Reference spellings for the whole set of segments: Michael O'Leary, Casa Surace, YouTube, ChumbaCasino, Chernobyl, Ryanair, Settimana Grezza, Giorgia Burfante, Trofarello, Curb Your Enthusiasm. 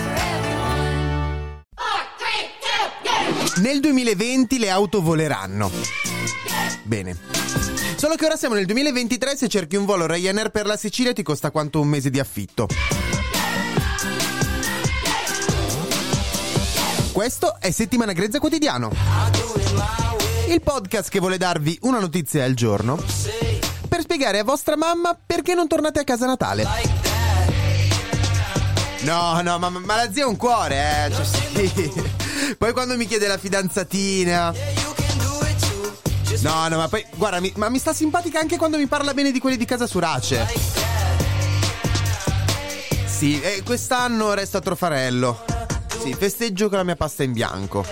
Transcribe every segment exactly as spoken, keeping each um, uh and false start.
for everyone. four, three, two, go! Nel duemilaventi le auto voleranno. Bene. Solo che ora siamo nel duemilaventitré, se cerchi un volo Ryanair per la Sicilia ti costa quanto un mese di affitto. Questo è Settimana Grezza Quotidiano, il podcast che vuole darvi una notizia al giorno per spiegare a vostra mamma perché non tornate a casa a Natale. No, no, ma, ma la zia è un cuore, eh. Cioè, sì. Poi quando mi chiede la fidanzatina... No, no, ma poi, guarda, mi, ma mi sta simpatica anche quando mi parla bene di quelli di Casa Surace. Sì, e quest'anno resto a Trofarello. Sì, festeggio con la mia pasta in bianco.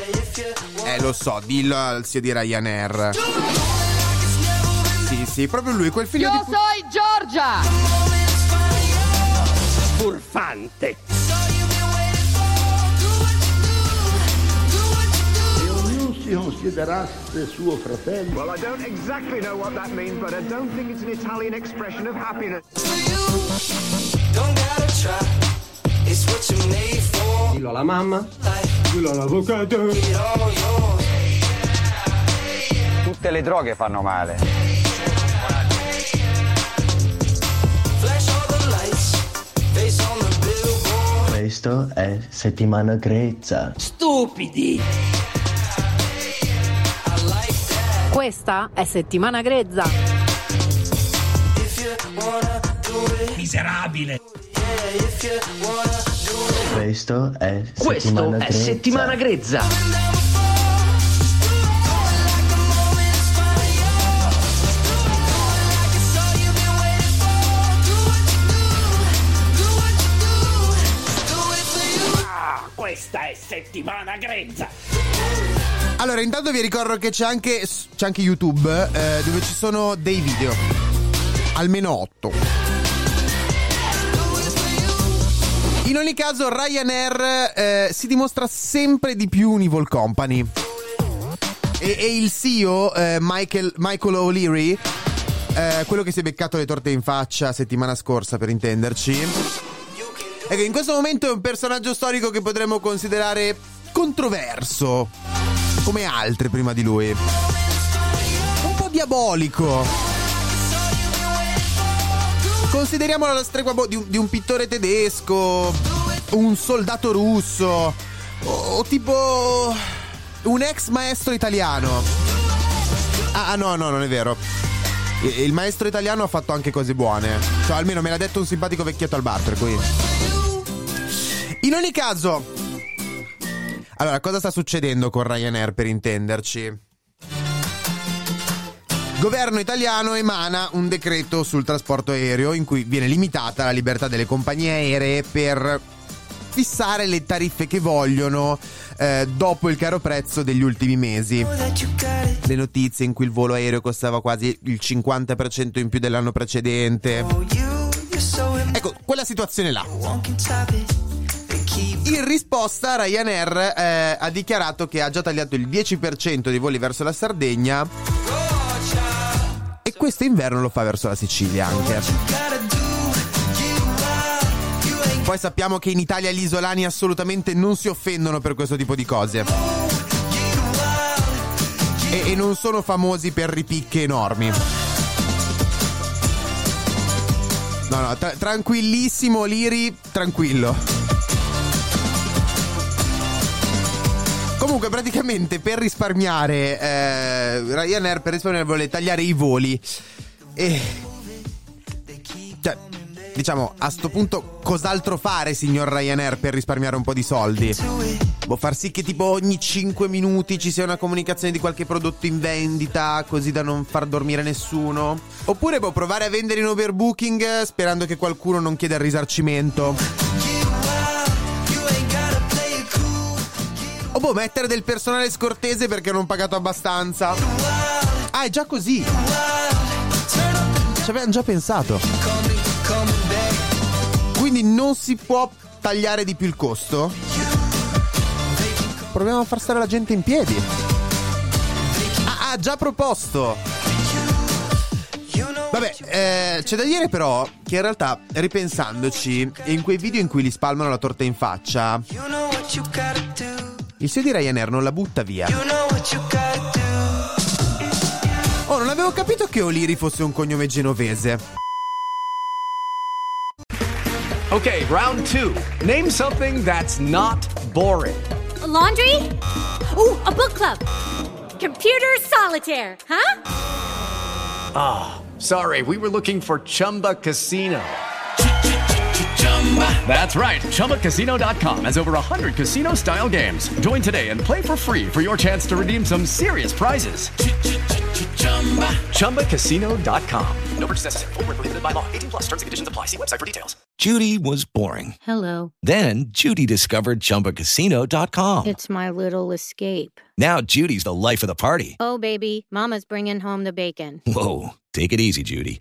Eh, lo so, dillo al zio di Ryanair. Sì, sì, proprio lui, quel figlio Io di... Io sono Giorgia! Burfante! Considerasse suo fratello. Well, I don't exactly know what that means, but I don't think it's an Italian expression of happiness. Dillo alla mamma, dillo all'avvocato. Tutte le droghe fanno male. Questo è Settimana Grezza. Stupidi! Questa è Settimana Grezza. Miserabile. Questo è Settimana Questo Grezza. È Settimana Grezza. Ah, questa è Settimana Grezza. Allora, intanto vi ricordo che c'è anche, c'è anche YouTube, eh, dove ci sono dei video, almeno otto. In ogni caso Ryanair eh, si dimostra sempre di più un evil company. E, e il C E O, eh, Michael, Michael O'Leary, eh, quello che si è beccato le torte in faccia settimana scorsa, per intenderci, e che in questo momento è un personaggio storico che potremmo considerare controverso, come altri prima di lui, un po' diabolico. Consideriamolo alla stregua bo- di, un, di un pittore tedesco, un soldato russo o, o tipo un ex maestro italiano. Ah, ah no, no, non è vero. Il, il maestro italiano ha fatto anche cose buone, cioè almeno me l'ha detto un simpatico vecchietto al bar, per cui. In ogni caso, allora, cosa sta succedendo con Ryanair, per intenderci? Governo italiano emana un decreto sul trasporto aereo in cui viene limitata la libertà delle compagnie aeree per fissare le tariffe che vogliono eh, dopo il caro prezzo degli ultimi mesi. Le notizie in cui il volo aereo costava quasi il cinquanta per cento in più dell'anno precedente. Ecco, quella situazione là. In risposta Ryanair eh, ha dichiarato che ha già tagliato il dieci per cento dei voli verso la Sardegna e questo inverno lo fa verso la Sicilia anche. Poi sappiamo che in Italia gli isolani assolutamente non si offendono per questo tipo di cose e, e non sono famosi per ripicche enormi. No no, tra- tranquillissimo Liri, tranquillo. Comunque praticamente per risparmiare eh, Ryanair per risparmiare vuole tagliare i voli e... Cioè, diciamo, a sto punto cos'altro fare, signor Ryanair, per risparmiare un po' di soldi? Boh, far sì che tipo ogni cinque minuti ci sia una comunicazione di qualche prodotto in vendita, così da non far dormire nessuno. Oppure boh, provare a vendere in overbooking sperando che qualcuno non chieda il risarcimento. O boh, mettere del personale scortese perché non pagato abbastanza. Ah, è già così. Ci avevano già pensato. Quindi non si può tagliare di più il costo? Proviamo a far stare la gente in piedi. Ah, ah già proposto. Vabbè, eh, c'è da dire però che in realtà, ripensandoci, in quei video in cui gli spalmano la torta in faccia, il C E O di Ryanair non la butta via. Oh, non avevo capito che O'Leary fosse un cognome genovese. Ok, round two. Name something that's not boring. A laundry? Ooh, a book club. Computer solitaire, huh? Ah, oh, sorry, we were looking for Chumba Casino. That's right, Chumba Casino dot com has over one hundred casino-style games. Join today and play for free for your chance to redeem some serious prizes. Chumba Casino dot com. No purchase necessary. Void where prohibited by law. eighteen plus terms and conditions apply. See website for details. Judy was boring. Hello. Then Judy discovered Chumba Casino dot com. It's my little escape. Now Judy's the life of the party. Oh, baby, mama's bringing home the bacon. Whoa, take it easy, Judy.